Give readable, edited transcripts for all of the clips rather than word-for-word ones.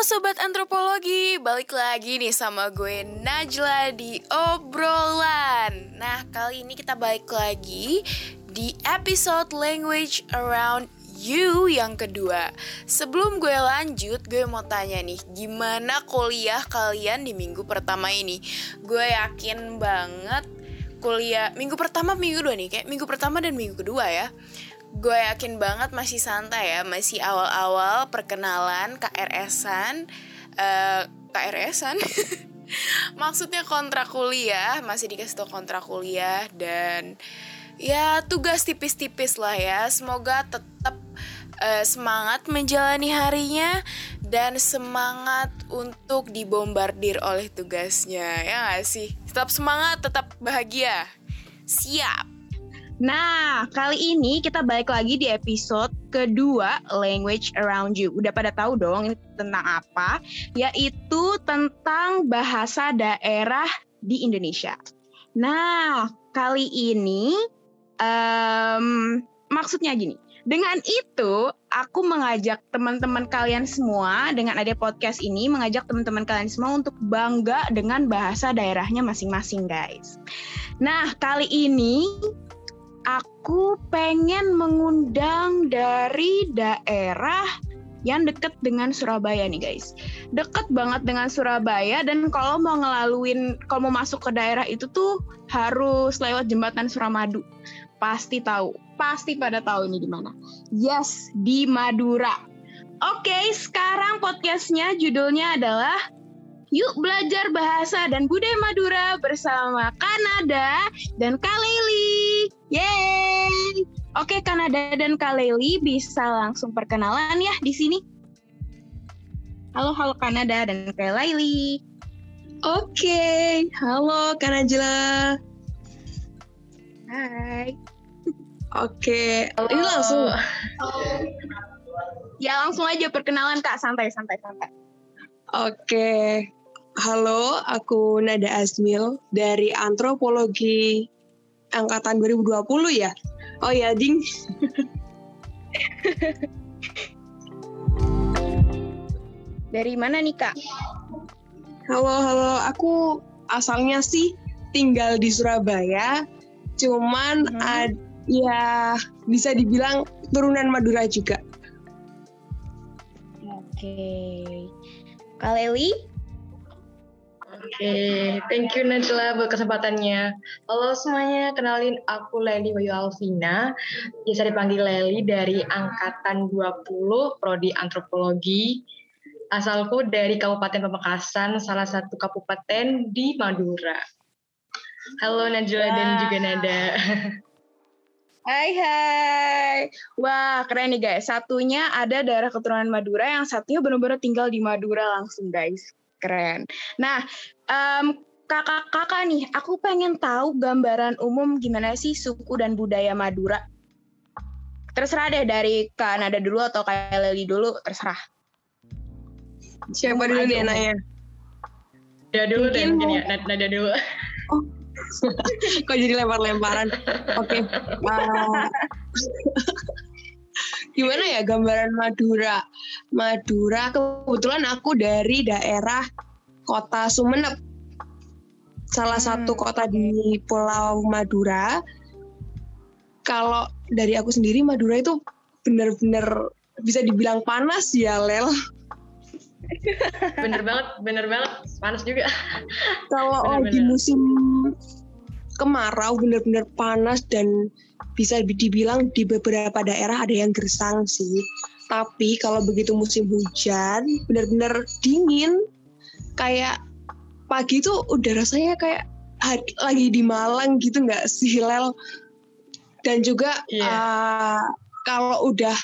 Halo Sobat Antropologi, balik lagi nih sama gue Najla di Obrolan. Nah, kali ini kita balik lagi di episode Language Around You yang kedua. Sebelum gue lanjut, gue mau tanya nih, gimana kuliah kalian di minggu pertama ini? Gue yakin banget kuliah minggu pertama, minggu kedua nih, kayak minggu pertama dan minggu kedua ya. Gue yakin banget masih santai ya, masih awal-awal perkenalan, KRS-an maksudnya kontrak kuliah, masih dikasih tau kontrak kuliah. Dan ya tugas tipis-tipis lah ya. Semoga tetap semangat menjalani harinya dan semangat untuk dibombardir oleh tugasnya, ya gak sih? Tetap semangat, tetap bahagia. Siap. Nah, kali ini kita balik lagi di episode kedua Language Around You. Udah pada tahu dong ini tentang apa? Yaitu tentang bahasa daerah di Indonesia. Nah, kali ini maksudnya gini. Dengan itu, aku mengajak teman-teman kalian semua, dengan ada podcast ini, mengajak teman-teman kalian semua untuk bangga dengan bahasa daerahnya masing-masing, guys. Nah, kali ini aku pengen mengundang dari daerah yang deket dengan Surabaya nih guys. Deket banget dengan Surabaya, dan kalau mau masuk ke daerah itu tuh harus lewat jembatan Suramadu. Pasti tahu, pasti pada tahu ini di mana. Yes, di Madura. Oke, sekarang podcastnya judulnya adalah Yuk Belajar Bahasa dan Budaya Madura bersama Kanada dan Kak Lely. Yeay! Oke, Kanada dan Kak Lely bisa langsung perkenalan ya di sini. Halo Kanada dan Kak Lely. Oke, halo Kak Najla. Hai. Oke, ini langsung. Ya langsung aja perkenalan Kak, santai. Oke. Halo, aku Nada Azmil dari Antropologi Angkatan 2020 ya? Oh ya, ding. Dari mana nih, Kak? Halo, aku asalnya sih tinggal di Surabaya, cuman ya bisa dibilang turunan Madura juga. Oke. Kak Lely? Oke, thank you Najla buat kesempatannya. Halo semuanya, kenalin aku Lely Wahyu Alvina, biasa dipanggil Lely, dari angkatan 20 prodi antropologi. Asalku dari Kabupaten Pamekasan, salah satu kabupaten di Madura. Halo Najla dan juga Nada. Hai. Wah, keren nih guys. Satunya ada daerah keturunan Madura, yang satunya benar-benar tinggal di Madura langsung guys. Keren. Nah, kakak-kakak nih, aku pengen tahu gambaran umum gimana sih suku dan budaya Madura. Terserah deh, dari Kak Nada dulu atau Kak Lely dulu, terserah. Siapa dulu nih enaknya? Nada dulu deh, ya. Nada dulu. Oh. Kok jadi lempar-lemparan? Oke. Gimana ya gambaran Madura? Madura, kebetulan aku dari daerah kota Sumenep, salah satu kota di Pulau Madura. Kalau dari aku sendiri, Madura itu benar-benar bisa dibilang panas ya, Lel. Bener banget, panas juga. Kalau di musim kemarau bener-bener panas, dan bisa dibilang di beberapa daerah ada yang gersang sih. Tapi kalau begitu musim hujan, bener-bener dingin. Kayak pagi tuh udah rasanya kayak lagi di Malang gitu, nggak sih Lel? Dan juga kalau udah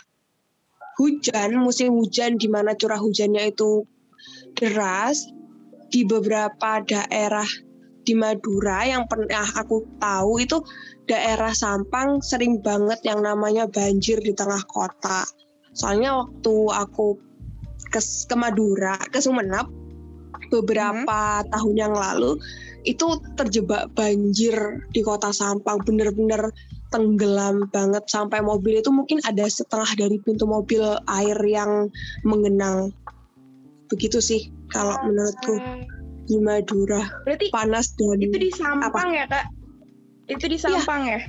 hujan, musim hujan di mana curah hujannya itu deras, di beberapa daerah di Madura yang pernah aku tahu itu daerah Sampang sering banget yang namanya banjir di tengah kota. Soalnya waktu aku ke Madura, ke Sumenep beberapa tahun yang lalu, itu terjebak banjir di kota Sampang, bener-bener tenggelam banget, sampai mobil itu mungkin ada setengah dari pintu mobil air yang mengenang. Begitu sih kalau menurutku di Madura. Berarti panas dan itu di Sampang apa? Ya Kak? Itu di Sampang ya?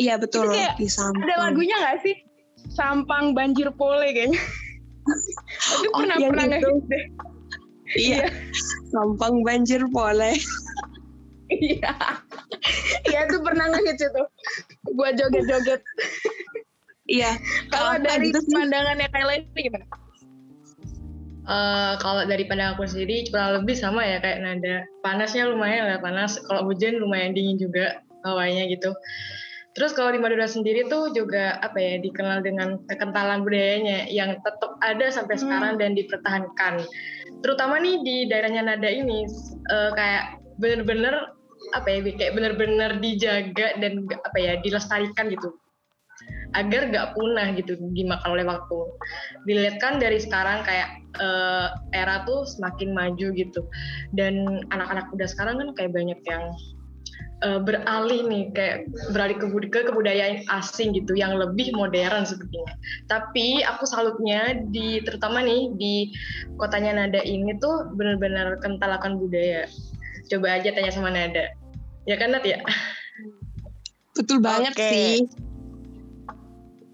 Iya betul, di Sampang. Ada lagunya nggak sih? Sampang banjir pole kayaknya. Aku pernah gitu deh. Iya. Sampang banjir pole. Iya. Iya tuh pernah ngehits itu. Gua joget-joget. Iya. Kalau dari pandangannya Kayla ini gimana? Kalau dari pandang aku sendiri kurang lebih sama ya kayak Nada. Panasnya lumayan lah panas. Kalau hujan lumayan dingin juga hawanya gitu. Terus kalau di Madura sendiri tuh juga apa ya dikenal dengan kekentalan budayanya yang tetap ada sampai sekarang dan dipertahankan. Terutama nih di daerahnya Nada ini kayak bener-bener apa ya kayak bener-bener dijaga dan apa ya dilestarikan gitu. Agar gak punah gitu dimakan oleh waktu. Dilihat kan dari sekarang kayak era tuh semakin maju gitu. Dan anak-anak muda sekarang kan kayak banyak yang beralih nih, kayak beralih ke kebudayaan asing gitu, yang lebih modern sepertinya. Tapi aku salutnya di terutama nih di kotanya Nada ini tuh benar-benar kental akan budaya. Coba aja tanya sama Nada. Ya kan Nat ya? Betul banget sih.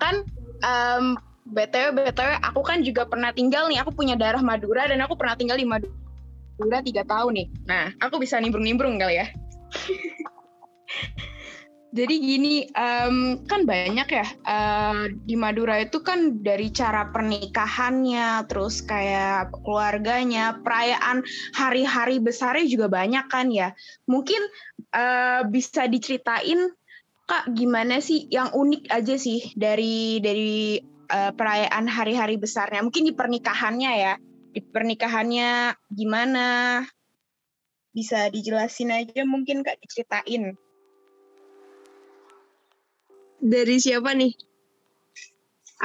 Kan BTW aku kan juga pernah tinggal nih, aku punya darah Madura dan aku pernah tinggal di Madura 3 tahun nih. Nah, aku bisa nimbrung-nimbrung kali ya. Jadi gini, kan banyak ya di Madura itu kan dari cara pernikahannya, terus kayak keluarganya, perayaan hari-hari besarnya juga banyak kan ya. Mungkin bisa diceritain Kak, gimana sih yang unik aja sih dari perayaan hari-hari besarnya? Mungkin di pernikahannya ya. Di pernikahannya gimana? Bisa dijelasin aja mungkin Kak, diceritain. Dari siapa nih?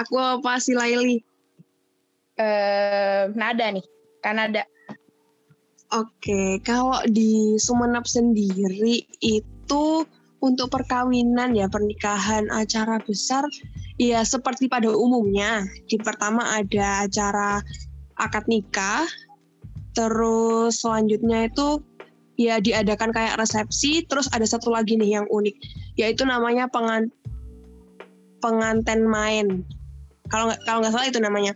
Aku apa si Lely? Nada nih, kan Nada. Oke, kalau di Sumenep sendiri itu untuk perkawinan ya, pernikahan acara besar, ya seperti pada umumnya. Di pertama ada acara akad nikah, terus selanjutnya itu ya diadakan kayak resepsi, terus ada satu lagi nih yang unik, yaitu namanya penganten main. Kalau nggak salah itu namanya.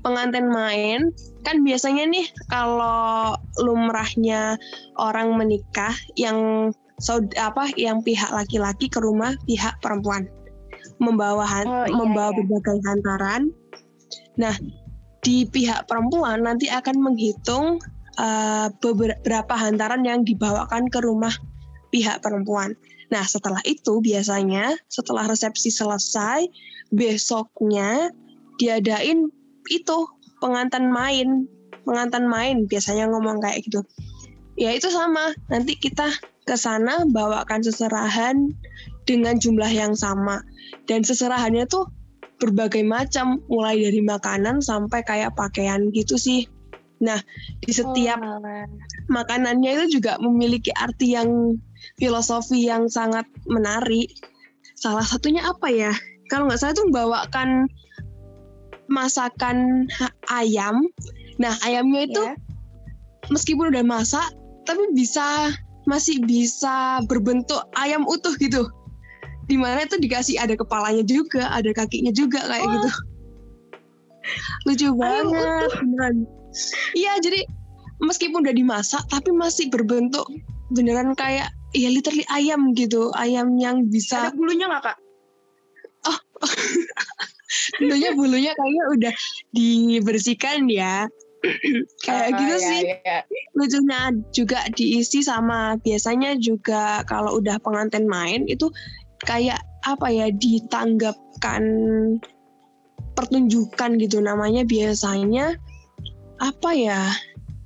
Penganten main, kan biasanya nih kalau lumrahnya orang menikah yang pihak laki-laki ke rumah pihak perempuan membawa berbagai hantaran. Nah, di pihak perempuan nanti akan menghitung beberapa hantaran yang dibawakan ke rumah pihak perempuan. Nah, setelah itu biasanya setelah resepsi selesai, besoknya diadain itu penganten main biasanya ngomong kayak gitu. Ya itu sama, nanti kita kesana bawakan seserahan dengan jumlah yang sama. Dan seserahannya tuh berbagai macam, mulai dari makanan sampai kayak pakaian gitu sih. Nah, di setiap makanannya itu juga memiliki arti yang filosofi yang sangat menarik. Salah satunya apa ya? Kalau nggak salah tuh bawakan masakan ayam. Nah, ayamnya itu meskipun udah masak, tapi masih bisa berbentuk ayam utuh gitu. Dimana itu dikasih ada kepalanya juga, ada kakinya juga kayak gitu. Lucu banget. Iya, jadi meskipun udah dimasak, tapi masih berbentuk beneran kayak ya literally ayam gitu. Ayam yang bisa. Ada bulunya nggak Kak? Oh, bulunya kayaknya udah dibersihkan ya. Kayak gitu sih. Iya. Lucunya juga diisi sama biasanya juga kalau udah pengantin main itu kayak apa ya ditanggapkan pertunjukan gitu, namanya biasanya apa ya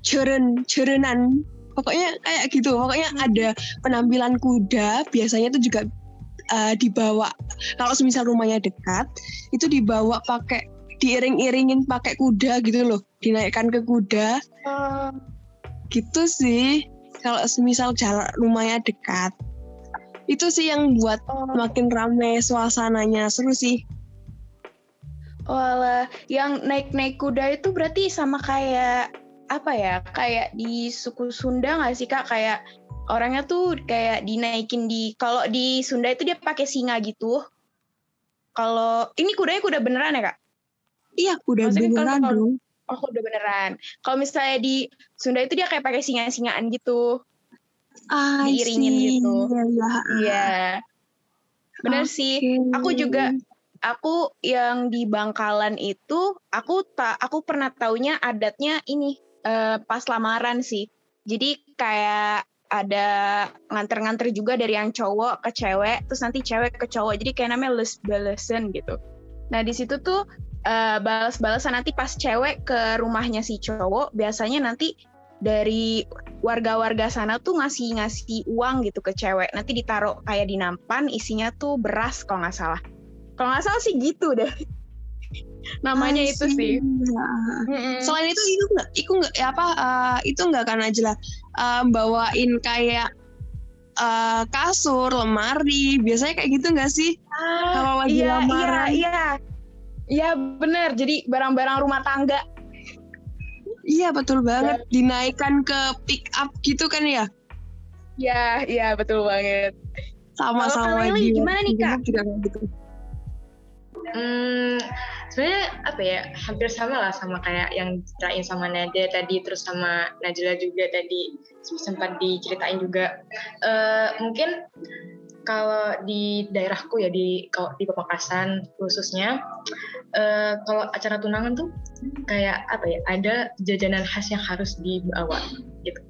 jerenan. Pokoknya kayak gitu. Pokoknya ada penampilan kuda biasanya itu juga dibawa. Kalau semisal rumahnya dekat, itu dibawa pakai diiring-iringin pakai kuda gitu loh, dinaikkan ke kuda gitu sih kalau semisal jalan rumahnya dekat. Itu sih yang buat makin ramai suasananya, seru sih. Walah, yang naik-naik kuda itu berarti sama kayak apa ya? Kayak di suku Sunda nggak sih Kak? Kayak orangnya tuh kayak dinaikin di, kalau di Sunda itu dia pakai singa gitu. Kalau ini kudanya kuda beneran ya Kak? Iya, kuda maksudnya beneran kan, dong. Oh, kuda beneran. Kalau misalnya di Sunda itu dia kayak pakai singa-singaan gitu. Diiringin gitu. Iya. Bener okay. Sih. Aku yang di Bangkalan itu aku pernah taunya adatnya ini pas lamaran sih. Jadi kayak ada nganter-nganter juga dari yang cowok ke cewek, terus nanti cewek ke cowok. Jadi kayak namanya les-balesan gitu. Nah, di situ tuh balas-balasan nanti pas cewek ke rumahnya si cowok, biasanya nanti dari warga-warga sana tuh ngasih uang gitu ke cewek. Nanti ditaruh kayak di nampan, isinya tuh beras kalau nggak salah. Kalau nggak salah sih gitu deh. Namanya itu sih. Selain itu nggak karena jelas bawain kayak kasur, lemari, biasanya kayak gitu nggak sih? Kalau lagi lamaran. Iya benar, jadi barang-barang rumah tangga. Iya betul banget, ya. Dinaikkan ke pick up gitu kan ya? Iya betul banget. Sama-sama. Kalau gimana nih Kak? Sebenarnya apa ya, hampir sama lah sama kayak yang diceritain sama Nada tadi, terus sama Najla juga tadi sempat diceritain juga. Mungkin kalau di daerahku ya, di Pamekasan khususnya, kalau acara tunangan tuh kayak apa ya, ada jajanan khas yang harus dibawa gitu.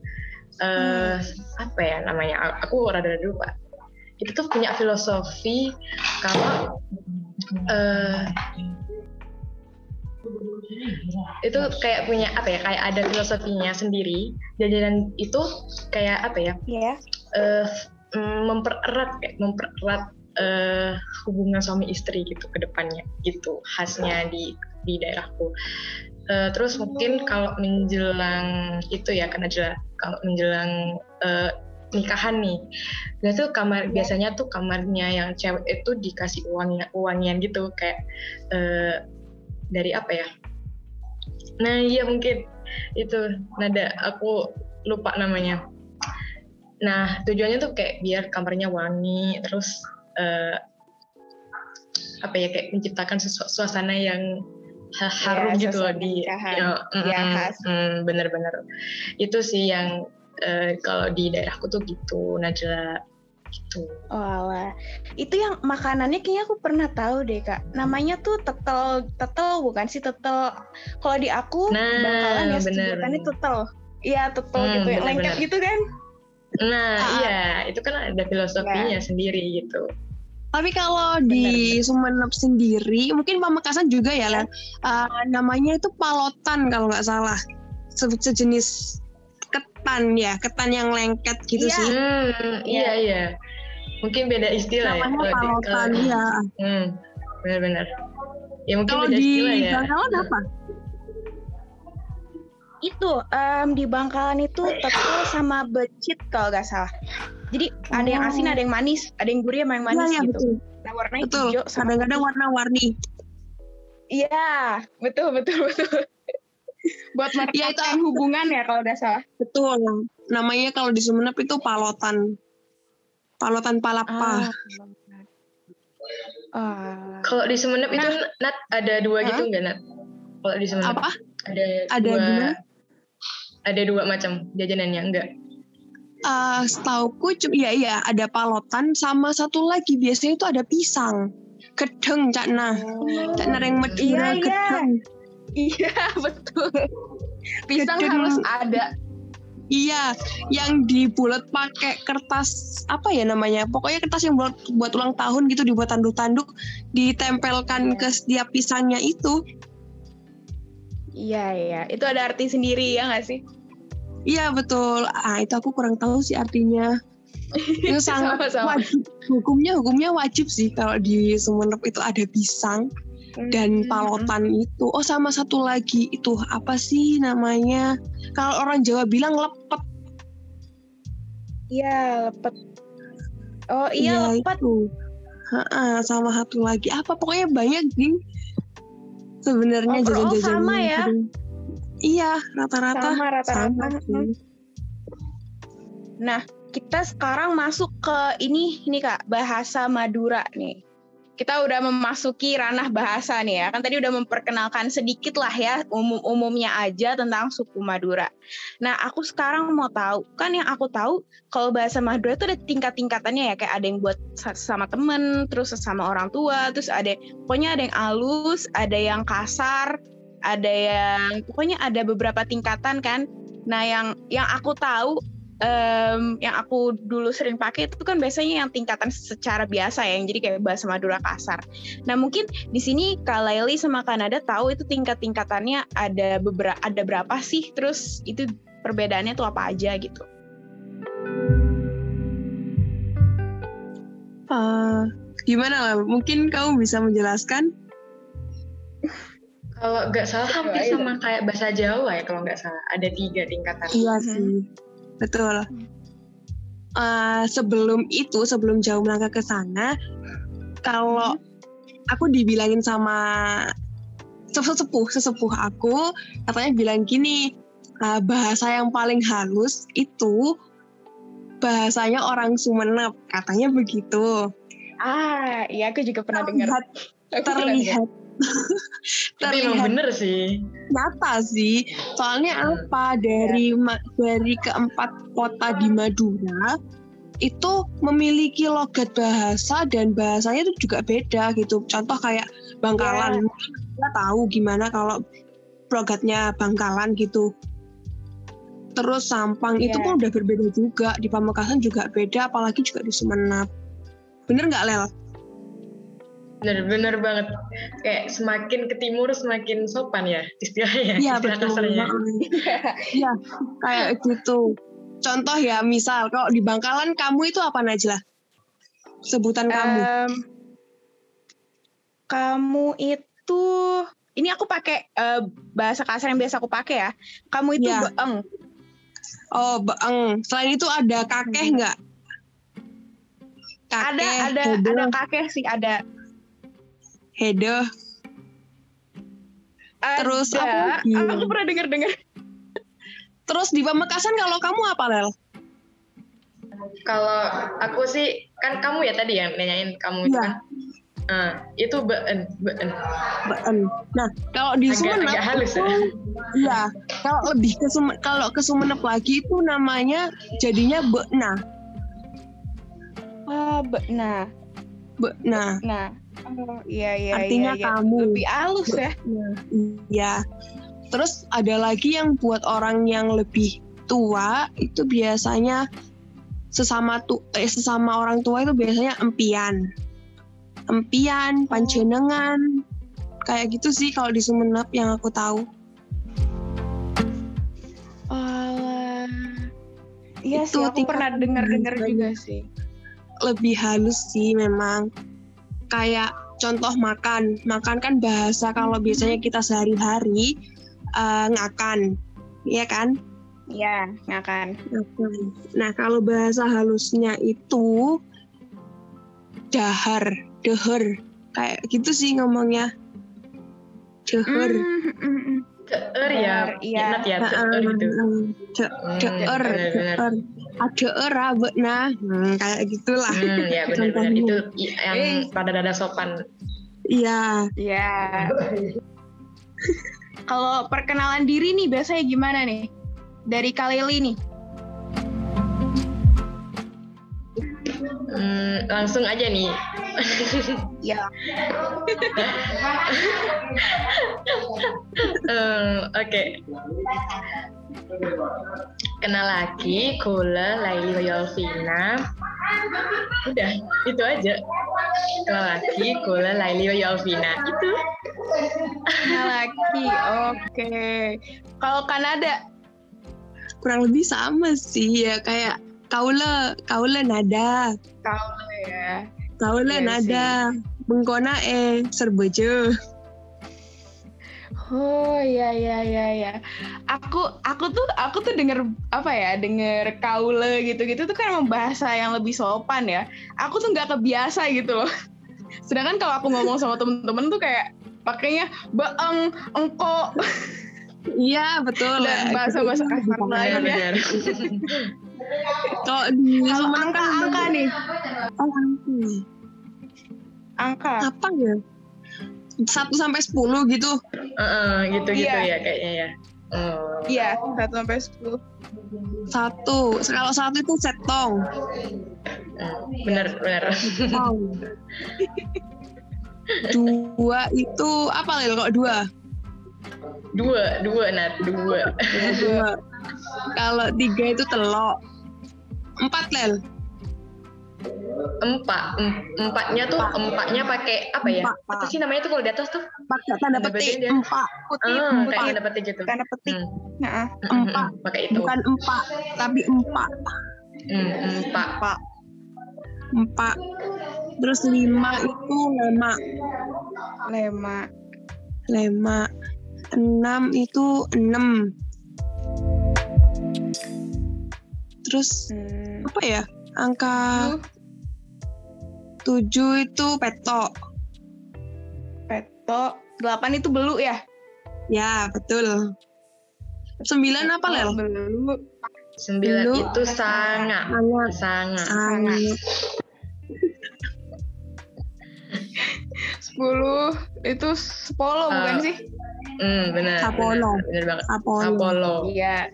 Apa ya namanya, aku rada lupa. Itu tuh punya filosofi kalau itu kayak punya apa ya, kayak ada filosofinya sendiri. Jajanan itu kayak apa ya, mempererat hubungan suami istri gitu ke depannya gitu, khasnya di daerahku. Terus mungkin kalau menjelang itu ya, karena kalau menjelang nikahan nih, biasanya tuh kamarnya yang cewek itu dikasih uangian gitu kayak dari apa ya? Nah iya mungkin itu Nada, aku lupa namanya. Nah, tujuannya tuh kayak biar kamarnya wangi, terus apa ya, kayak menciptakan suasana yang harum gitu loh di bener-bener. Itu sih yang kalau di daerahku tuh gitu, Najla gitu. Walah, itu yang makanannya kayaknya aku pernah tahu deh Kak. Namanya tuh tetel bukan sih, tetel. Kalau di aku Bangkalan ya sebutannya tetel. Iya, tetel gitu, bener, lengket bener. Gitu kan. Nah iya, itu kan ada filosofinya sendiri gitu. Tapi kalau di Sumenep sendiri, mungkin Pamekasan juga ya Len, namanya itu palotan kalau nggak salah, sejenis ketan ya, ketan yang lengket gitu sih. Iya. Mungkin beda istilah namanya ya. Namanya palotan ya. Benar-benar. Ya mungkin kalau beda istilah ya. Kalau di Bangkalan apa? Itu di Bangkalan itu tetel sama becit kalau nggak salah. Jadi ada yang asin, ada yang manis, ada yang gurih sama yang manis ya, gitu. Betul. Nah, warnanya betul. Hijau sama kadang-kadang warna-warni. Iya, betul. Buat merekatkan hubungan ya kalau nggak salah. Betul. Namanya kalau di Sumenep itu palotan. Palotan palapa. Kalau di Sumenep itu Nat ada dua gitu nggak Nat? Kalau di Sumenep apa? Ada dua macam jajanannya enggak? Setauku iya ada palotan sama satu lagi biasanya itu ada pisang. Gedeng Cakna. Cakna yang Madura gedeng. Iya, betul. Pisang gedeng. Harus ada. Iya, yang dibulet pakai kertas apa ya namanya? Pokoknya kertas yang buat ulang tahun gitu, dibuat tanduk-tanduk, ditempelkan ke setiap pisangnya itu. Iya, itu ada arti sendiri ya nggak sih? Iya betul. Itu aku kurang tahu sih artinya. Itu sangat wajib. Hukumnya wajib sih kalau di Sumenep itu ada pisang dan palotan itu. Oh sama satu lagi itu apa sih namanya? Kalau orang Jawa bilang lepet. Iya lepet. Oh iya ya, lepet. Sama satu lagi apa? Pokoknya banyak ding. sebenarnya jajan-jajan sama ya. Iya, rata-rata sama. Nah, kita sekarang masuk ke ini Kak, bahasa Madura nih. Kita udah memasuki ranah bahasa nih ya. Kan tadi udah memperkenalkan sedikit lah ya, umumnya aja tentang suku Madura. Nah, aku sekarang mau tahu, kan yang aku tahu kalau bahasa Madura itu ada tingkat-tingkatannya ya, kayak ada yang buat sama temen, terus sama orang tua, terus ada, pokoknya ada yang halus, ada yang kasar, ada yang, pokoknya ada beberapa tingkatan kan. Nah, yang aku tahu, yang aku dulu sering pakai itu kan biasanya yang tingkatan secara biasa ya, yang jadi kayak bahasa Madura kasar. Nah mungkin di sini Kak Lely sama Kak Nada tahu itu tingkat-tingkatannya ada berapa sih? Terus itu perbedaannya tuh apa aja gitu? Gimana lah? Mungkin kamu bisa menjelaskan? Kalau nggak salah hampir sama kayak bahasa Jawa ya kalau nggak salah. Ada 3 tingkatan. Iya sih. Betul. Sebelum jauh melangkah ke sana, kalau aku dibilangin sama sesepuh aku, katanya bilang gini, bahasa yang paling halus itu bahasanya orang Sumenep, katanya begitu. Ah, iya aku juga pernah dengar. Terlihat. Tapi emang bener sih, nyata sih. Soalnya apa, dari keempat kota di Madura itu memiliki logat bahasa dan bahasanya itu juga beda gitu. Contoh kayak Bangkalan, mungkin kita tahu gimana kalau logatnya Bangkalan gitu. Terus Sampang itu pun udah berbeda juga, di Pamekasan juga beda, apalagi juga di Sumenep. Bener nggak Lel? Bener banget. Kayak semakin ke timur semakin sopan ya istilahnya. Iya, istilah betul. Iya, kayak gitu. Contoh ya, misal kalau di Bangkalan kamu itu apa Najla? Sebutan kamu. Kamu itu, ini aku pakai bahasa kasar yang biasa aku pakai ya. Kamu itu beeng. Oh, beeng. Selain itu ada kakeh enggak? Ada kakeh sih, ada. Hedoh. Terus apa? Aku pernah dengar. Terus di Pamekasan kalau kamu apa Lel? Kalau aku sih kan kamu ya tadi yang nanyain kamu itu kan. Itu be'en. Nah, kalau di Sumenep itu ya, kalau ke Sumenep lagi itu namanya jadinya be'na. Ah, be'na. Be'na. Nah. Oh, iya, artinya iya. Kamu lebih halus ya. Iya. Terus ada lagi yang buat orang yang lebih tua itu biasanya sesama orang tua itu biasanya empian, panjenengan. Kayak gitu sih kalau di Sumenep yang aku tahu. Iya sih, aku pernah dengar juga sih. Lebih halus sih memang. Kayak contoh makan kan bahasa kalau biasanya kita sehari-hari ngakan, iya kan? Iya, ngakan. Nah kalau bahasa halusnya itu dahar, kayak gitu sih ngomongnya, dahar. Dahar ya, enak ya, dahar gitu. Dahar. Ada erabek kayak gitulah. Ya benar-benar itu yang pada dada sopan. Iya. Kalau perkenalan diri nih biasanya gimana nih? Dari Kak Lely nih. Langsung aja nih. Ya. Oke. Kenal lagi, Gula, Lely Wahyu Alvina. Udah, itu aja. Kenal lagi, Gula, Lely Wahyu Alvina. Itu. Kenal lagi, oke. Kalau Kanada? Kurang lebih sama sih ya, kayak Kaula Nada. Kaula ya. Kaula Nada. Bengkona serbojo. Oh ya. Aku tuh denger apa ya? Denger kaule gitu-gitu tuh kan emang bahasa yang lebih sopan ya. Aku tuh enggak kebiasa gitu loh. Sedangkan kalau aku ngomong sama temen-temen tuh kayak pakainya baeng, engko. Iya betul. Dan bahasa-bahasa kasar lainnya. Kalau angka-angka nih. Oh, angka. Apa ya? 1 sampai 10 gitu. Gitu-gitu ya kayaknya ya. Iya, 1 sampai 10. 1. Kalau 1 itu setong. Benar. Oh. 2 itu apa Lil? Kok 2. Kalau 3 itu telok. 4 Lil. 4-nya tuh empaknya pakai apa ya? Apa sih namanya tuh kalau di atas tuh? Pakai tanda petik. Empak putih. Kayak tanda petik gitu. Tanda petik. Heeh. Empak pakai itu. Bukan empak, tapi empak. Empak. Terus 5 itu lema. 6 itu 6. Terus apa ya? Angka 7 itu petok. 8 itu belu ya? Ya, betul. 9 apa Lel? Belu. 9 itu sanga. 10 itu sepolo bukan sih? Benar. Sapolo. Benar banget. Sapolo. Iya.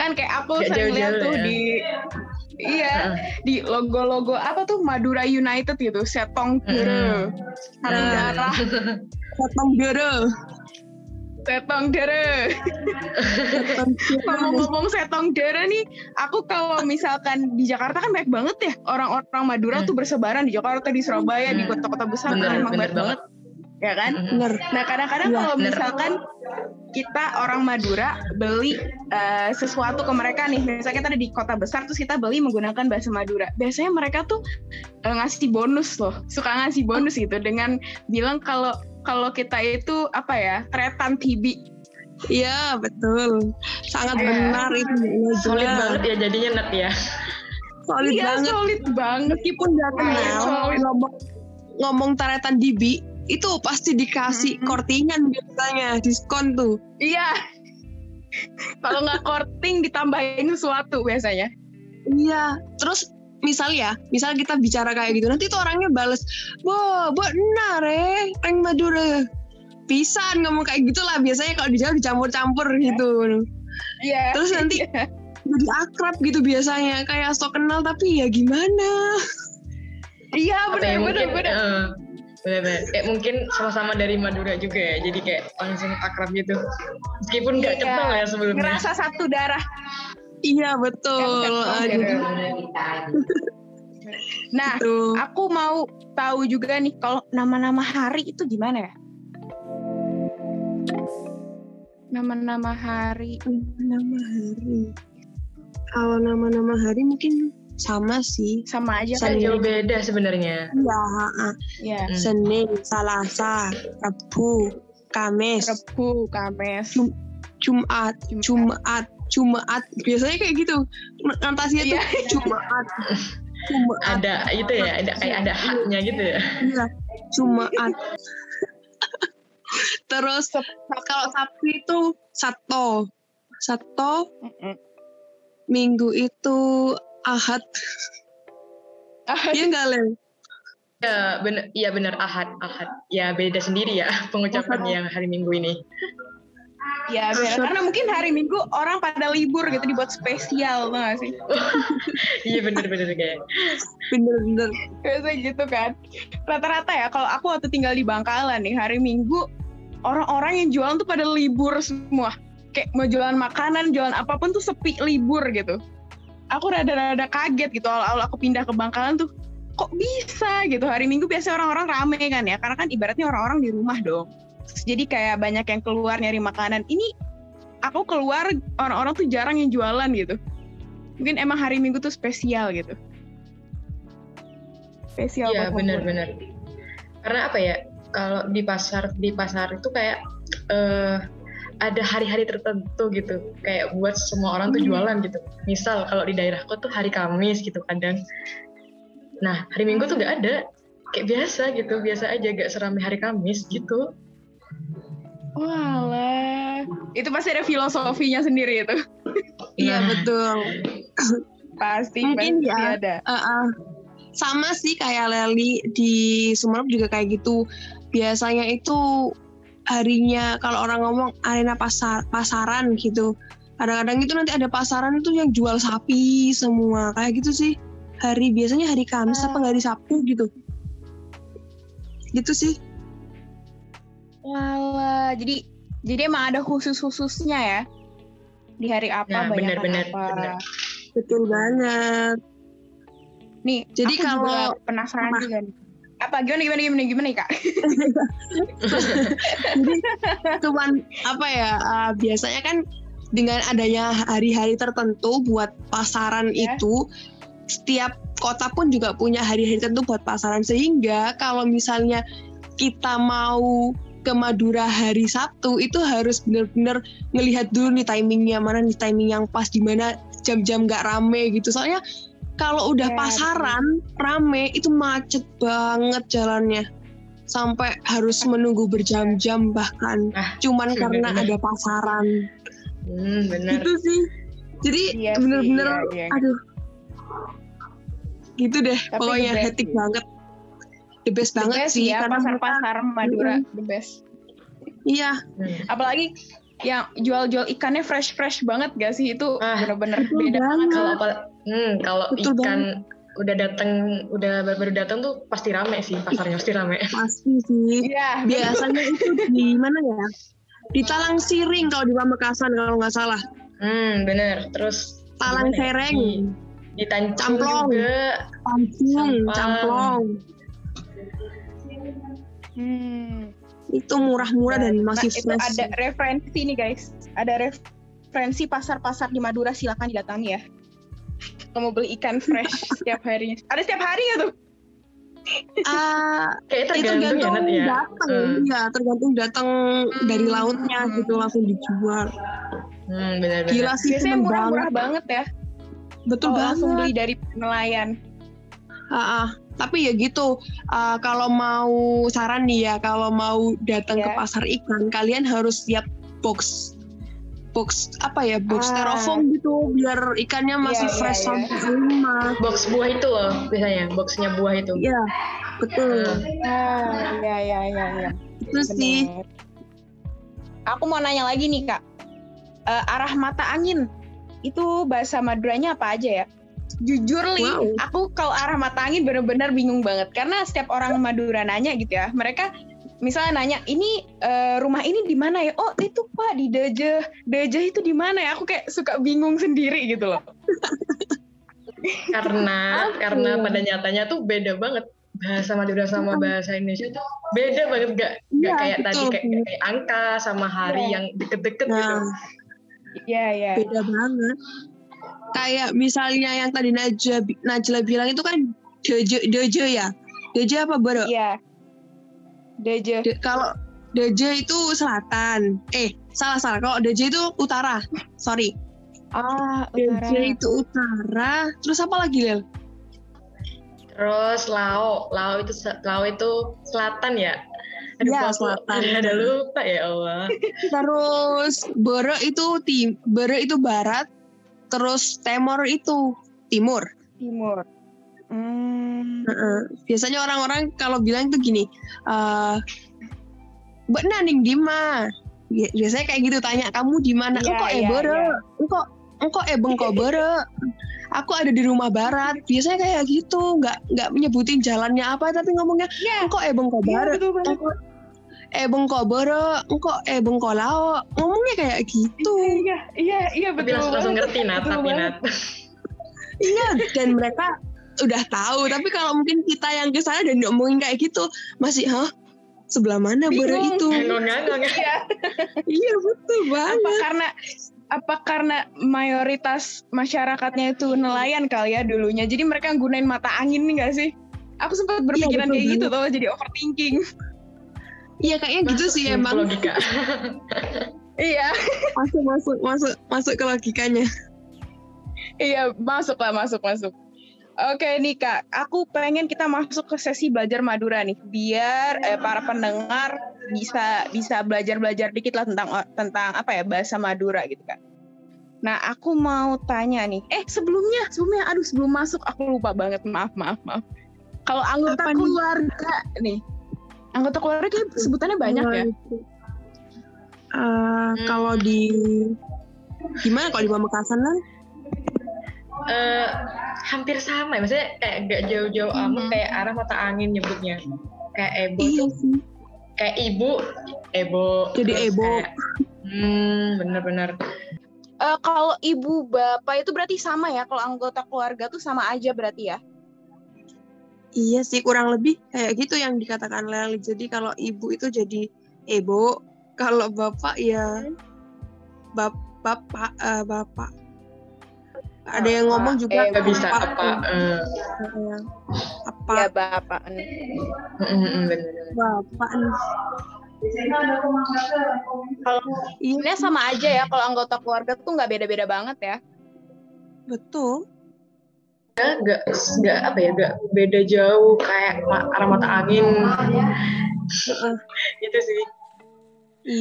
Kan kayak aku sering lihat tuh ya. Di logo-logo apa tuh Madura United gitu, setong dere. Arah-arah. Setong dere. Ngomong-ngomong setong dere nih, aku kalau misalkan di Jakarta kan banyak banget ya orang-orang Madura tuh bersebaran di Jakarta, di Surabaya, di kota-kota besar kan emang banyak banget. Ya kan? Bener. Nah kadang-kadang kalau misalkan kita orang Madura beli sesuatu ke mereka nih, misalnya kita ada di kota besar terus kita beli menggunakan bahasa Madura, biasanya mereka tuh ngasih bonus loh, suka ngasih bonus gitu dengan bilang kalau kita itu apa ya, tretan tibi. Iya betul, sangat benar itu. Solid banget ya jadinya Nat ya. Solid banget. Meskipun gak kenal ngomong tretan tibi, itu pasti dikasih kortingan biasanya, diskon tuh. Iya. Kalau nggak korting ditambahin sesuatu biasanya. Iya. Terus misal kita bicara kayak gitu, nanti tuh orangnya bales, bo nare, reng Madura, pisan ngomong kayak gitulah biasanya kalau di Jawa dicampur-campur gitu. Iya. Terus nanti jadi akrab gitu biasanya, kayak sok kenal tapi ya gimana. Iya benar. Bener-bener, kayak mungkin sama-sama dari Madura juga ya, jadi kayak langsung akrab gitu meskipun gak kenal ya sebelumnya, ngerasa satu darah. Iya betul. Nah gitu. Aku mau tahu juga nih kalau nama-nama hari itu gimana ya? Nama-nama hari kalau nama-nama hari mungkin sama sih. Sama aja kan, jauh beda sebenarnya. Iya. Senin, Selasa, Rabu, Kamis. Jumat. Biasanya kayak gitu. Notasinya tuh Jumat. Ada gitu ya, ada haknya gitu ya. Iya, Jumat. Terus kalau Sabtu itu Sato. Minggu itu Ahad. Iya enggak Lel? Iya benar Ahad. Ya beda sendiri ya pengucapan yang hari Minggu ini. Ya benar, karena mungkin hari Minggu orang pada libur gitu, dibuat spesial tuh gak sih? Iya benar kayak. Benar. Biasanya gitu kan. Rata-rata ya kalau aku waktu tinggal di Bangkalan nih, hari Minggu orang-orang yang jualan tuh pada libur semua. Kayak mau jualan makanan, jualan apapun tuh sepi, libur gitu. Aku rada-rada kaget gitu awal-awal aku pindah ke Bangkalan tuh, kok bisa gitu. Hari Minggu biasanya orang-orang rame kan ya, karena kan ibaratnya orang-orang di rumah dong. Terus jadi kayak banyak yang keluar nyari makanan. Ini aku keluar, orang-orang tuh jarang yang jualan gitu. Mungkin emang hari Minggu tuh spesial gitu. Spesial. Iya benar-benar. Karena apa ya, kalau di pasar itu kayak ada hari-hari tertentu gitu, kayak buat semua orang tuh jualan gitu. Misal kalau di daerahku tuh hari Kamis gitu kadang. Nah hari Minggu tuh gak ada, kayak biasa gitu, biasa aja, gak seramai hari Kamis gitu. Walah, itu pasti ada filosofinya sendiri itu. Iya betul. Pasti mungkin pasti ya, ada. Sama sih kayak Lely di Sumenep juga kayak gitu. Biasanya itu harinya kalau orang ngomong arena pasaran gitu. Kadang-kadang itu nanti ada pasaran itu yang jual sapi semua kayak gitu sih. Hari biasanya hari Kamis apa hari Sabtu gitu. Gitu sih. Walah, jadi emang ada khusus-khususnya ya. Di hari apa banyak apa. Benar. Betul banget. Nih, jadi kalau penasaran juga nih. Apa gimana Kak? Jadi cuman apa ya? Biasanya kan dengan adanya hari-hari tertentu buat pasaran itu setiap kota pun juga punya hari-hari tertentu buat pasaran, sehingga kalau misalnya kita mau ke Madura hari Sabtu itu harus benar-benar ngelihat dulu nih timingnya, mana nih timing yang pas, di mana jam-jam nggak rame gitu. Soalnya kalau udah pasaran rame itu macet banget jalannya, sampai harus menunggu berjam-jam bahkan cuman karena ada pasaran. Bener. Gitu sih. Jadi iya bener-bener sih, iya. Aduh. Gitu deh. Tapi pokoknya hectic banget. The best banget sih ya, karena pasar-pasar Madura the best. Iya. Apalagi yang jual-jual ikannya fresh-fresh banget gak sih? Itu bener-bener beda banget. Kalau ikan banget. udah baru datang tuh pasti rame sih pasarnya, pasti rame. Pasti sih. Iya. Biasanya itu di mana ya? Di Talang Siring kalau di Pamekasan kalau nggak salah. Bener. Terus Talang Siring, di Tanjung Campolong juga. Campolong. Itu murah-murah dan masih fresh. Itu ada referensi nih guys. Ada referensi pasar-pasar di Madura, silakan didatangi ya. Kalau mau beli ikan fresh setiap harinya. Ada setiap hari ya tuh. Tergantung datang dari lautnya gitu, langsung dijual. Benar-benar. Gila sih, biasanya murah-murah banget ya. Betul banget. Langsung beli dari nelayan. Tapi ya gitu, kalau mau saran nih ya, kalau mau datang ke pasar ikan, kalian harus siap box styrofoam gitu biar ikannya masih fresh sampai rumah. Box buah itu loh biasanya, boxnya buah itu. Iya, betul. Iya. Terus sih. Aku mau nanya lagi nih Kak. Arah mata angin itu bahasa Maduranya apa aja ya? Jujur aku kalau arah mata angin benar-benar bingung banget karena setiap orang Madura nanya gitu ya. Mereka misalnya nanya, ini rumah ini di mana ya? Oh itu Pak di Dejeh. Dejeh itu di mana ya? Aku kayak suka bingung sendiri gitu loh. karena pada nyatanya tuh beda banget bahasa Madura sama bahasa Indonesia tuh beda banget, gak kayak betul. Tadi kayak angka sama hari yang deket-deket gitu. Iya. Beda banget. Kayak misalnya yang tadi Najla bilang itu kan Dejeh ya. Dejeh apa Bro? Iya. Dejeh. Kalau Dejeh itu selatan. Salah. Kalau Dejeh itu utara. Sorry. Utara. Dejeh itu utara. Terus apa lagi, Lel? Terus Lao itu selatan ya? Selatan. Ada lupa ya Allah. Terus Bere itu barat. Terus Temor itu timur. Biasanya orang-orang kalau bilang tuh gini, Mbak Naning di mana? Biasanya kayak gitu, tanya kamu di mana? Bengko Bere. Aku ada di rumah barat. Biasanya kayak gitu, nggak menyebutin jalannya apa, tapi ngomongnya Bengko Bere. Bengko Bere, Bengko Lao. Ngomongnya kayak gitu. Iya betul. Langsung ngerti Nat. Iya, dan mereka udah tahu, tapi kalau mungkin kita yang kesana dan ngomongin kayak gitu masih sebelah mana Bere itu? Iya betul banget. Apa karena mayoritas masyarakatnya itu nelayan kali ya dulunya, jadi mereka gunain mata angin nih nggak sih? Aku sempat berpikiran kayak gitu tuh, jadi overthinking. Iya kayaknya gitu sih emang. Logika. Iya. Masuk ke logikanya. Iya masuk. Oke nih Kak, aku pengen kita masuk ke sesi belajar Madura nih, biar para pendengar bisa belajar dikit lah tentang apa ya, bahasa Madura gitu kan. Nah, aku mau tanya nih. Sebelumnya aduh, sebelum masuk aku lupa banget, maaf. Kalau anggota keluarga nih. Anggota keluarga kayak sebutannya banyak ya. Kalau di gimana kalau di Pamekasan kan? Hampir sama, maksudnya kayak gak jauh-jauh amat, kayak arah mata angin nyebutnya. Kayak Ebo. Iya sih. Kayak Ibu, Ebo. Jadi Ebo. Benar-benar. Kalau ibu bapak itu berarti sama ya, kalau anggota keluarga tuh sama aja berarti ya? Iya sih, kurang lebih kayak gitu yang dikatakan Lely. Jadi kalau ibu itu jadi Ebo, kalau bapak ya bapak. Ada yang ngomong juga nggak bisa apa? Ya bapak. Bapak. Kalau ini sama aja ya, kalau anggota keluarga tuh nggak beda-beda banget ya. Betul. Ya nggak apa ya, nggak beda jauh kayak arah mata angin. Gitu sih.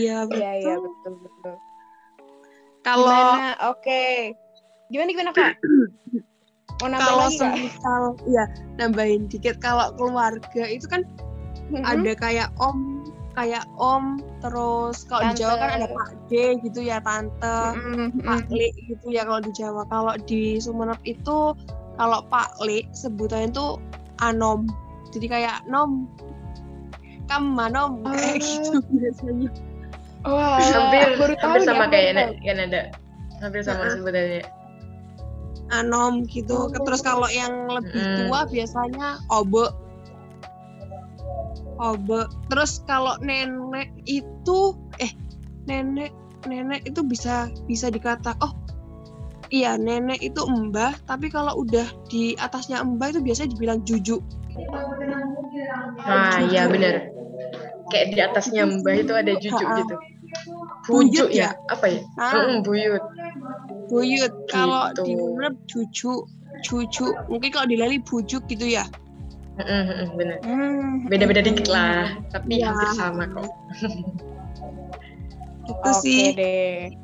Iya betul. Iya betul. Kalau oke. Gimana Kak? Mau nambahin lagi Kak? Iya, nambahin dikit. Kalau keluarga itu kan ada kayak om, terus kalau di Jawa kan ada Pak D gitu ya, Tante, Pak Li gitu ya kalau di Jawa. Kalau di Sumenep itu kalau Pak Li sebutannya tuh anom. Jadi kayak nom. Kam manom kayak gitu biasanya. Wah, hampir sama kayak Nada. Hampir sama sebutannya. Anom gitu. Terus kalau yang lebih tua biasanya Obe. Terus kalau nenek itu nenek itu bisa dikata nenek itu mbah, tapi kalau udah di atasnya mbah itu biasanya dibilang juju. Ah iya benar. Kayak di atasnya mbah itu ada juju gitu. Buyut ya? Apa ya? Buyut. Buyut. Kalau gitu. Di Sumenep cucu. Mungkin kalau di Lely bujuk gitu ya. Benar. Beda-beda dikit lah, tapi hampir sama kok. Itu sih. Deh.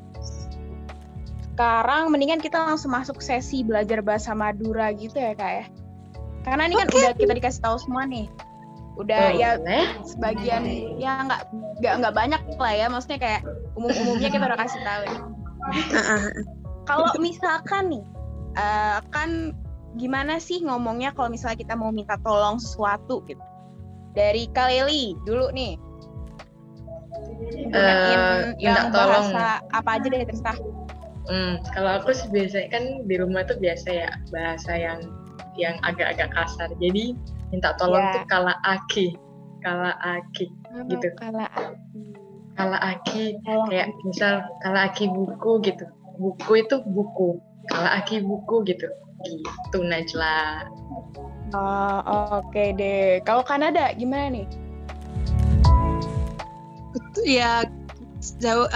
Sekarang mendingan kita langsung masuk sesi belajar bahasa Madura gitu ya Kak ya. Karena ini kan udah kita dikasih tahu semua nih. Udah sebagian ya nggak banyak lah ya, maksudnya kayak umumnya kita udah kasih tahu. Ya. Kalau misalkan nih kan gimana sih ngomongnya kalau misalnya kita mau minta tolong sesuatu gitu. Dari Kak Lely dulu nih. Yang tolong bahasa apa aja deh terserah. Kalau aku biasanya kan di rumah tuh biasa ya bahasa yang agak-agak kasar. Jadi minta tolong tuh kala aki gitu. Kala aki kayak misal kala aki buku gitu. Buku itu buku. Kala aki buku gitu Najla. Oke deh. Kalau Kanada gimana nih? Betul ya, jauh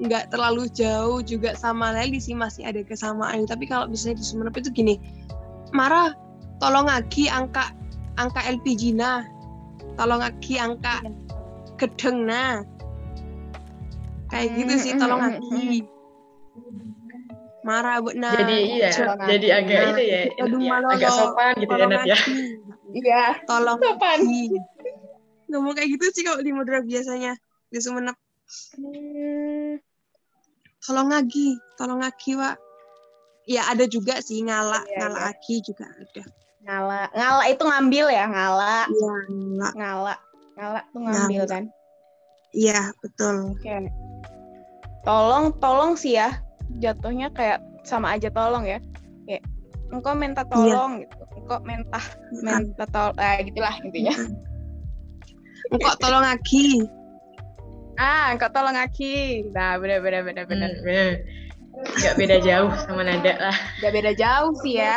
nggak terlalu jauh juga sama Lely sih, masih ada kesamaan. Tapi kalau misalnya di Sumenep itu gini, Mara tolong aki angka LPG nah, tolong aki angka gedeng nah, kayak gitu sih, tolong aki. Marah buat nah. Jadi agak itu ya. Agak sopan gitu ya Nat ya. Iya. Tolong sopan. Ngomong kayak gitu sih kalau di Madura biasanya. Di Sumenep. Tolong lagi, Wak. Ya ada juga sih ngala aki juga ada. Ngala itu ngambil ya, ngala. Iya, ngala tuh ngambil kan. Iya, betul. Oke. Tolong sih ya. Jatuhnya kayak sama aja tolong ya, kayak engkau minta tolong gitu, engkau minta tolong gitulah intinya. Engkau tolong aki, engkau tolong aki, nah benar. Gak beda jauh sama Nada lah. Gak beda jauh sih ya.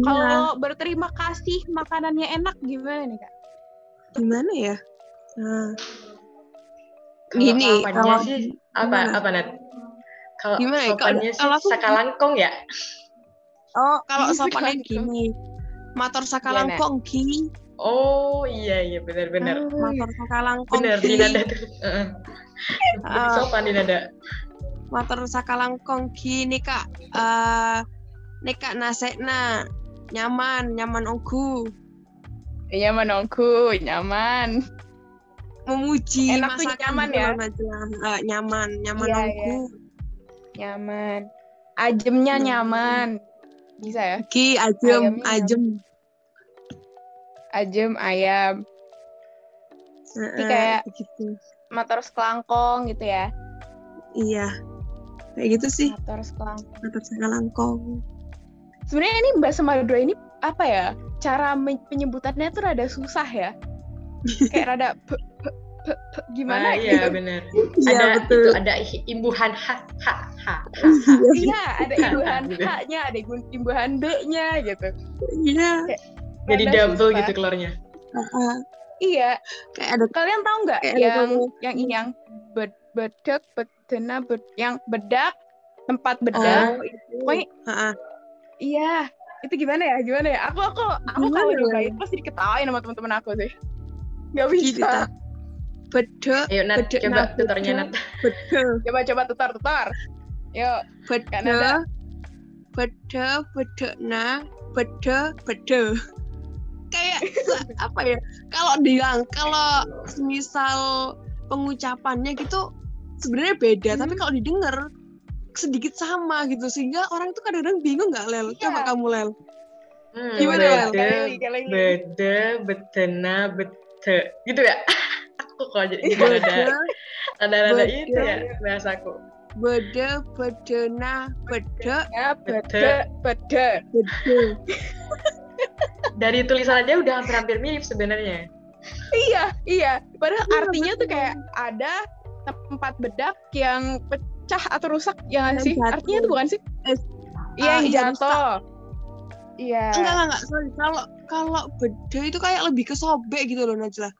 Kalau berterima kasih makanannya enak gimana nih Kak? Gimana ya? Gini kalau apa Nat? Kalau sopannya sih sakalangkong ya? Kalau sopannya gini. Matur sakalangkong gini. Oh iya iya benar-benar. Motor Sakalang Kongkring. Benar di Nada. Sopan di Nada. Motor Sakalang Kongkring nih Kak. Nika nasekna nyaman, nyaman ongku. Nyaman ongku, nyaman. Memuji enak masakan tuh nyaman ya. Nyaman, nyaman iya, ongku. Iya. Nyaman. Ajemnya nyaman. Bisa ya? Ki ajem, ajem. Ajem ayam. Jadi kayak gitu. Motor sekelangkong gitu ya. Iya. Kayak gitu sih. Motor sekelangkong. Motor sekelangkong. Sebenarnya ini bahasa Madura ini apa ya? Cara penyebutannya tuh rada susah ya. Kayak rada gimana gitu. Iya benar. Ada betul. Itu ada imbuhan ha. Iya, ada imbuhan ha-nya, ada imbuhan de-nya gitu. Iya. Jadi double susah gitu keluarnya. Iya. Kayak ada. Kalian tahu nggak yang bedek, bedena, yang bedak, tempat bedak. Pokoknya. Iya, itu gimana ya? Aku kalau dilukain pasti diketawain sama teman-teman aku sih. Nggak bisa. Bedek. Ayo Nat, coba tutornya Nat. Coba tutor. Yuk. Bedek, bedekna, bedek. Kayak apa ya? Kalau misal pengucapannya gitu sebenarnya beda, tapi kalau didengar sedikit sama gitu sehingga orang itu kadang-kadang bingung nggak Lel? Iya. Coba kamu Lel. Gimana Lel? Beda, betena, bete. Gitu ya? Aku kok jadi ada itu ya bahasaku. Beda, bedena, bede. Dari tulisannya udah hampir mirip sebenarnya. Iya. Padahal artinya tuh kayak ada tempat bedak yang pecah atau rusak, ya nggak sih? Jatuh. Artinya itu bukan sih? Iya, yang jatuh. Iya. Enggak. Sorry. Kalau bedak itu kayak lebih ke sobek gitu loh, Najla.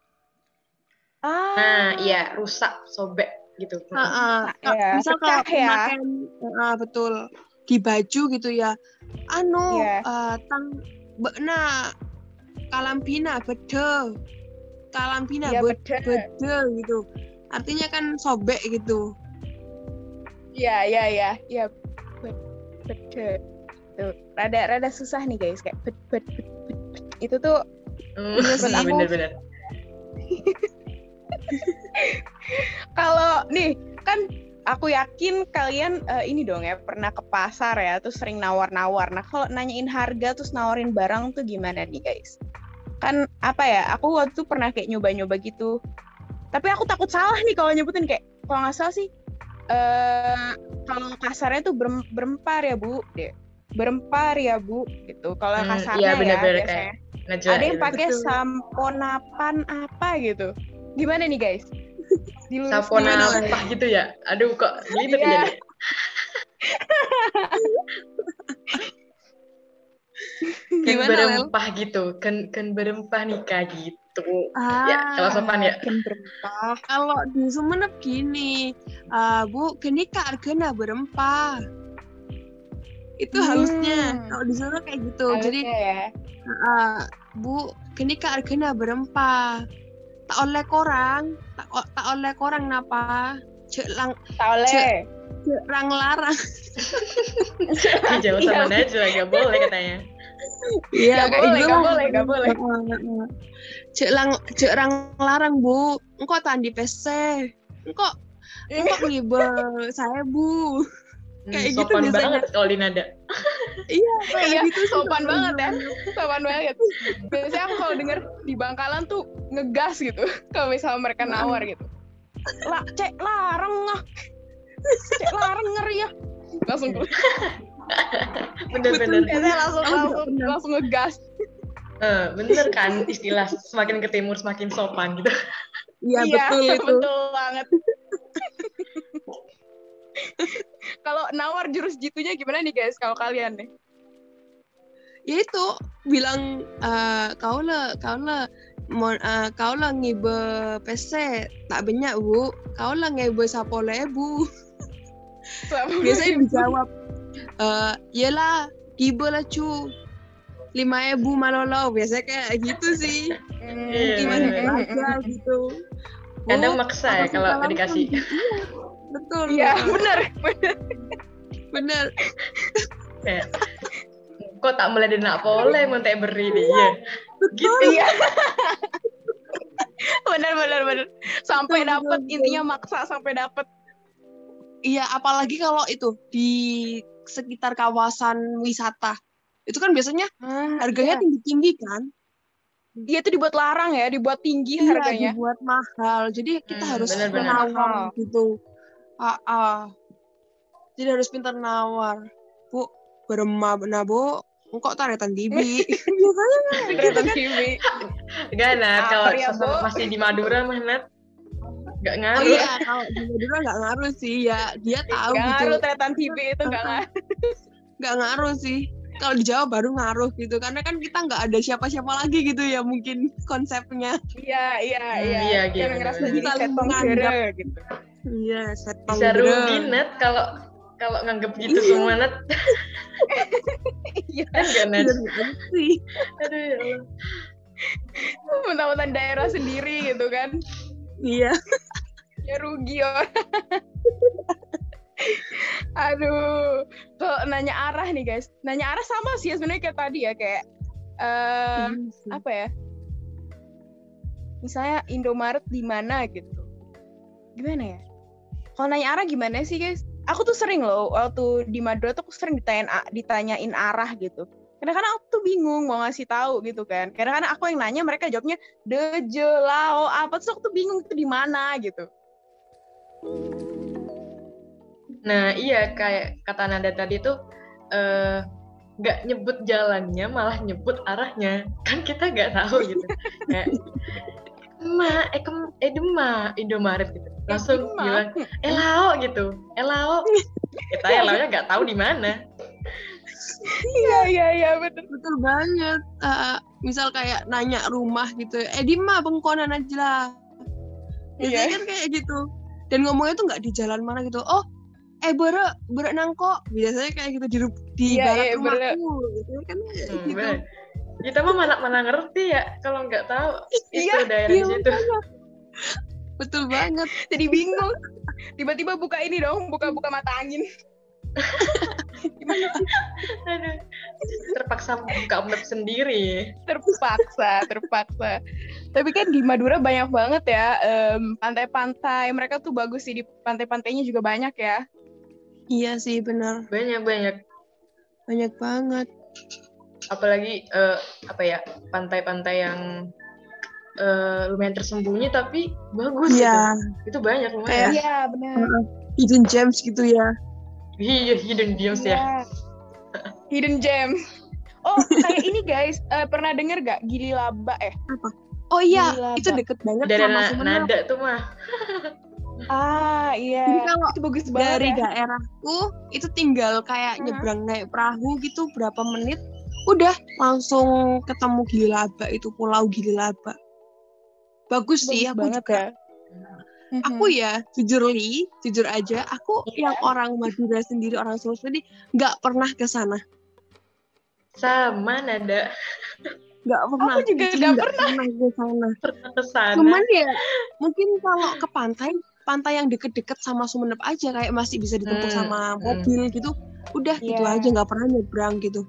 Nah, iya, rusak, sobek gitu. Misal kalau pemakaian, betul, di baju gitu ya. Nah, kalambina beda, beda gitu. Artinya kan sobek gitu. Iya. Beda. Tuh, rada susah nih guys, kayak bed. Itu tuh bener-bener. Kalau nih kan aku yakin kalian ini dong ya pernah ke pasar ya, terus sering nawar-nawar. Nah kalau nanyain harga terus nawarin barang tuh gimana nih guys? Kan apa ya? Aku waktu itu pernah kayak nyoba-nyoba gitu. Tapi aku takut salah nih kalau nyebutin kayak kalau nggak salah sih. Kalau kasarnya tuh berempar ya bu, berempar ya bu, gitu. Kalau kasarnya ya biasanya. Ada yang pakai samponapan apa gitu. Gimana nih guys? Sampona apa gitu ya? Aduh kok libet ya. Kan berempah gitu, kan berempah nih Kak gitu. Ya, kalau sopan ya. Kan berempah. Kalau di Sumenep gini, Bu, gini Kak argana berempah. Itu harusnya kalau di sana kayak gitu. Harusnya, jadi Bu, gini Kak argana berempah. Tak oleh korang napa? Cek larang. Jauh sama Najla enggak boleh katanya. Iya, enggak boleh. Cek larang, Bu. Engko tandi pese. Engko ngibel saya, Bu. Kayak gitu sopan banget kalau di Nada. Iya, gitu sopan banget ya. Sopan banget. Biasanya aku kalau denger di Bangkalan tuh ngegas gitu. Kalau misalnya mereka nawar gitu. Cek larang lah. Cek larang ngeri ya. Langsung keluar. Bener-bener. Biasanya langsung ngegas. Bener kan istilah semakin ke timur semakin sopan gitu. Iya, betul itu. Betul banget. Kalau nawar jurus jitunya gimana nih guys kalau kalian nih? Ya itu bilang kau le ngibe PC tak banyak bu, kau le ngibe sapole bu. Biasanya dijawab, yelah, ibe lah cu, 5.000 malolo, biasanya kayak gitu sih. 5.000 aja gitu. Kadang maksa ya kalau dikasih. Betul. Iya, benar. Kok tak mulai denak boleh mentek beri dia. Gitu ya. Benar. Sampai dapat, intinya maksa sampai dapat. Iya, apalagi kalau itu di sekitar kawasan wisata. Itu kan biasanya harganya tinggi-tinggi kan? Iya, itu dibuat larang ya, dibuat tinggi ya, harganya. Iya, dibuat mahal. Jadi kita harus nawar gitu. Jadi harus pintar nawar. Bu, beremah benar bu. Engkau taretan tibi. Taretan tibi. Ganar kalau masih di Madura Mahnat. Gak ngaruh. Oh iya, kalau di Madura gak ngaruh sih ya. Dia tahu gak gitu. Gak ngaruh taretan tibi itu gak ngaruh. Gak ngaruh sih. Kalau di Jawa baru ngaruh gitu, karena kan kita nggak ada siapa-siapa lagi gitu ya mungkin konsepnya. Iya. Kita ngerasa kita menganggap gitu. Iya, setong. Bisa rugi net kalau nganggep gitu semua net. Iya kan net. Aduh ya Allah. Mentang-mentang daerah sendiri gitu kan. Iya. Ya rugi orang. Aduh, kalau nanya arah nih guys, nanya arah sama sih ya sebenarnya kayak tadi ya, kayak apa ya, misalnya Indomaret di mana gitu, gimana ya? Kalau nanya arah gimana sih guys? Aku tuh sering loh waktu di Madura tuh aku sering ditanyain arah gitu, kadang-kadang aku tuh bingung mau ngasih tahu gitu kan, kadang-kadang aku yang nanya mereka jawabnya dejelao apa, terus aku tuh bingung itu di mana gitu. Nah iya, kayak kata Nada tadi tuh nggak nyebut jalannya, malah nyebut arahnya, kan kita nggak tahu gitu. Kayak edema Indomaret gitu, langsung bilang elao gitu, elao. Kita elao-nya nggak tahu di mana. Iya betul banget. Misal kayak nanya rumah gitu, edema pengkonan Najla. Biasanya kan kayak gitu, dan ngomongnya tuh nggak di jalan mana gitu. Oh berak nangko, biasanya kayak gitu di barat rumahku gitu kan gitu. Kita mah mana ngerti ya kalau nggak tahu itu daerah situ. Betul banget. Jadi bingung. Tiba-tiba buka ini dong, buka mata angin. Gimana? Aduh. Terpaksa buka map sendiri. Terpaksa. Tapi kan di Madura banyak banget ya pantai-pantai. Mereka tuh bagus sih, di pantai-pantainya juga banyak ya. Iya sih, benar. Banyak. Banyak banget. Apalagi pantai-pantai yang lumayan tersembunyi tapi bagus gitu. Itu banyak lumayan. Iya, benar. Hidden gems gitu ya. Iya, hidden gems ya. Hidden gems. Oh, kayak ini guys, pernah denger gak Gili Labak Apa? Oh iya, itu deket banget dari sama Sumenep. Nada tuh mah. Iya. Jadi kalau itu bagus banget dari daerahku, itu tinggal kayak nyebrang naik perahu gitu berapa menit, udah langsung ketemu Gili Labak, itu Pulau Gili Labak. Bagus sih, bagus banget juga. Ya. Aku ya jujur aja, aku yang orang Madura sendiri, orang Solo sendiri nggak pernah ke sana. Sama Nada. Nggak pernah. Aku juga nggak pernah ke sana. Cuman ya mungkin kalau ke pantai yang deket-deket sama Sumenep aja, kayak masih bisa ditempuh sama mobil gitu, udah gitu aja, nggak pernah nyebrang gitu.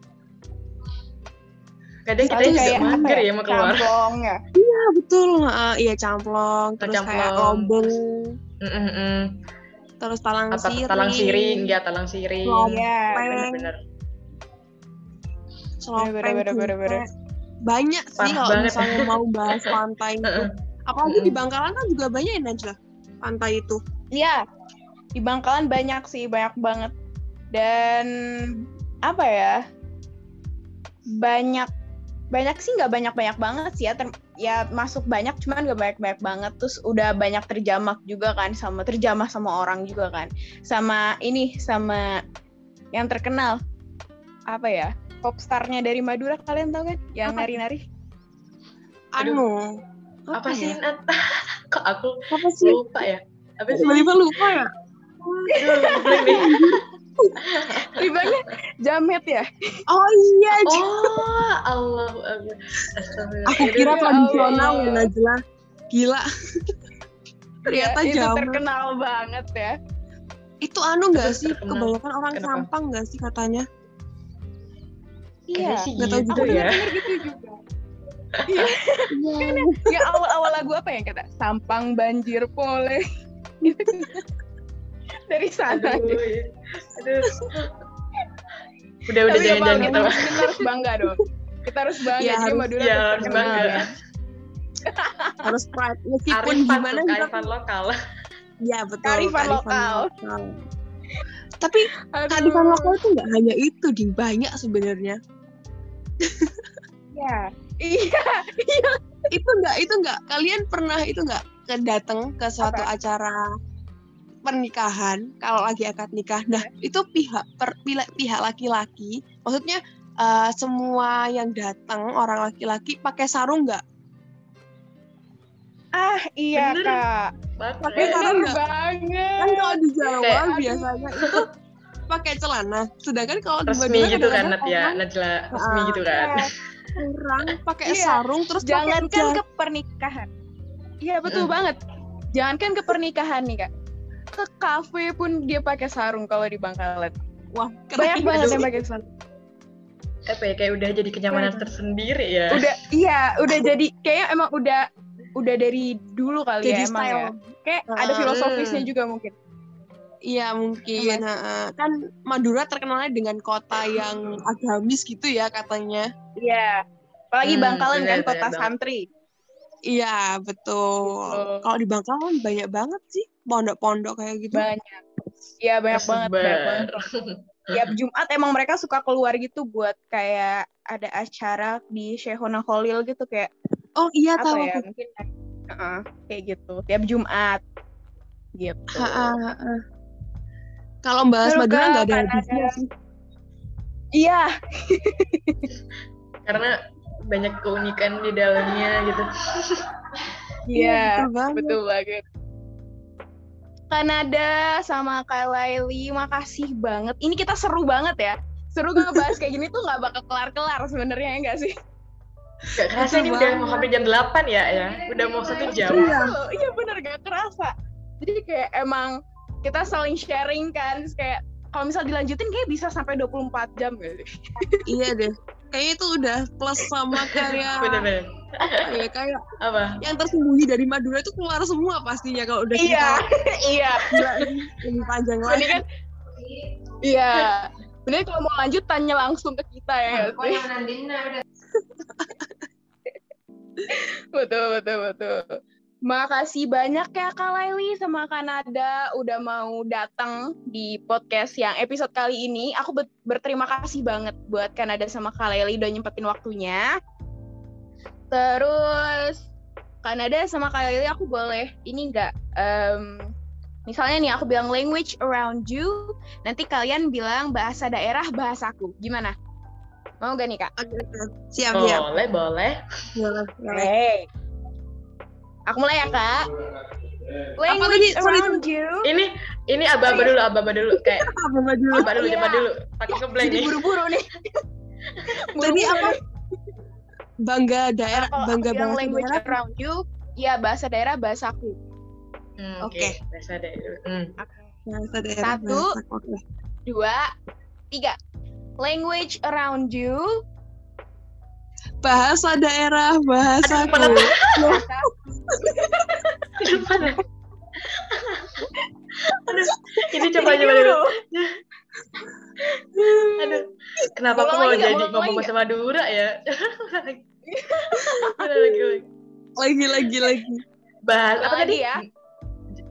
Kadang kita juga mager ya mau keluar. Camplong ya. Iya betul, iya camplong. Terus kayak lombeng. Terus Talang Siring. Talang Siring. Benar. Bener. Banyak sih kalau misalnya mau bahas pantai itu. Apalagi di Bangkalan kan juga banyak ya Najla, pantai itu. Iya, di Bangkalan banyak sih, banyak banget. Dan apa ya? Banyak sih, nggak banyak banget sih ya, masuk banyak cuman nggak banyak banget. Terus udah banyak terjamak juga kan, terjamah sama orang juga kan, sama yang terkenal apa ya, popstarnya dari Madura, kalian tau kan yang nari-nari. Apa sih Nata? Kok aku lupa ya? Tiba-tiba lupa ya? Ribanya jamet ya? Oh iya. Oh Allah. Aku kira tradisional ya Najla. Gila. Ternyata ya, jamet. Itu terkenal banget ya. Itu anu gak sih? Kebanyakan orang kenapa? Sampang gak sih katanya? Iya. Gak tau gitu ya. Gitu juga. Iya. Kan ya awal-awal lagu apa yang kata? Sampang banjir pole. Dari sana. Aduh. Udah jangan-jangan kita harus bangga dong. Kita harus bangga ya, sih Madura ya, harus bangga. Ya. Harus pride meskipun gimana kearifan lokal. Iya, betul. Kearifan lokal. Tapi kearifan lokal itu enggak hanya itu, di banyak sebenarnya. Ya. Iya. Itu enggak. Kalian pernah itu enggak datang ke suatu apa? Acara pernikahan kalau lagi akad nikah. Nah, itu pihak laki-laki, maksudnya semua yang datang orang laki-laki pakai sarung nggak? Ah iya bener, Kak. Pakai sarung nggak? Kan kalau di Jawa kayak, biasanya itu pakai celana. Sedangkan kalau di Madura gitu kan Najla resmi gitu kan. Kurang pakai sarung terus jangankan ke pernikahan. Iya betul banget. Jangankan ke pernikahan nih Kak. Ke kafe pun dia pakai sarung kalau di Bangkalan. Wah, banyak banget yang pakai sarung. Kayak udah jadi kenyamanan tersendiri ya. Udah jadi kayak emang udah dari dulu kali jadi ya emang style. Ya. Kayak ada filosofisnya juga mungkin. Iya, mungkin. Kan Madura terkenalnya dengan kota yang agamis gitu ya katanya. Iya. Apalagi Bangkalan kan kota santri. Iya, betul. Kalau di Bangkalan banyak banget sih pondok-pondok kayak gitu. Banyak. Iya, banyak banget. Tiap Jumat emang mereka suka keluar gitu buat kayak ada acara di Syaikhona Kholil gitu kayak. Oh, iya tahu. Ya, mungkin kayak gitu. Tiap Jumat. Gitu. Kalau bahas Madura enggak ada habisnya sih. Iya. Karena banyak keunikan di dalamnya gitu. Iya, betul banget. Kak Nada sama Kak Lely, makasih banget. Ini kita seru banget ya. Seru ngebahas kayak gini tuh nggak bakal kelar-kelar sebenarnya ya nggak sih? Gak kerasa ini udah mau hampir jam 8 ya. Udah mau 1 jam. Iya bener gak kerasa. Jadi kayak emang kita saling sharing kan. Terus kayak kalau misal dilanjutin kayak bisa sampai 24 jam gitu. Iya deh. Kayaknya itu udah plus sama karya. Bener-bener. Ya, kayak apa? Yang tersembunyi dari Madura itu keluar semua pastinya kalau udah kita. Iya. Ini panjang lagi. Kan? Iya. Bener kalau mau lanjut tanya langsung ke kita ya. Betul. Makasih banyak ya Kak Lely sama Kak Nada udah mau datang di podcast yang episode kali ini. Aku berterima kasih banget buat Kak Nada sama Kak Lely udah nyempetin waktunya. Terus Kak Nada sama Kak Lely aku boleh ini enggak? Misalnya nih aku bilang language around you, nanti kalian bilang bahasa daerah bahasaku. Gimana? Mau gak nih Kak? Siap. Boleh. Hey. Aku mulai ya Kak. Language around you. Ini ababa dulu kayak. ababa dulu. Pakai ngeblank nih. Buru-buru nih. Jadi apa? Bangga banget. Language around you. Ya bahasa daerah bahasaku. Oke. Bahasa daerah. Bahasa daerah. 1, 2, 3. Language around you. Bahasa daerah, bahasa aku. Aduh, ini coba dulu. Aduh, kenapa aku mau jadi ngomong bahasa Madura ya? Lagi. Bahasa apa tadi ya?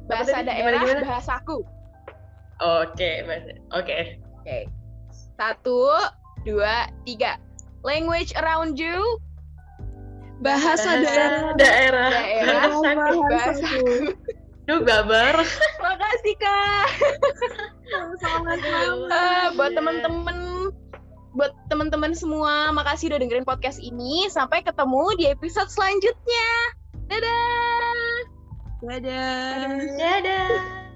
Bahasa daerah, bahasa aku. Oke. 1, 2, 3. Language around you. Bahasa daerah. Bahasaku. Duh, babar. Makasih, Kak. Sama-sama. Buat teman-teman semua, makasih udah dengerin podcast ini. Sampai ketemu di episode selanjutnya. Dadah.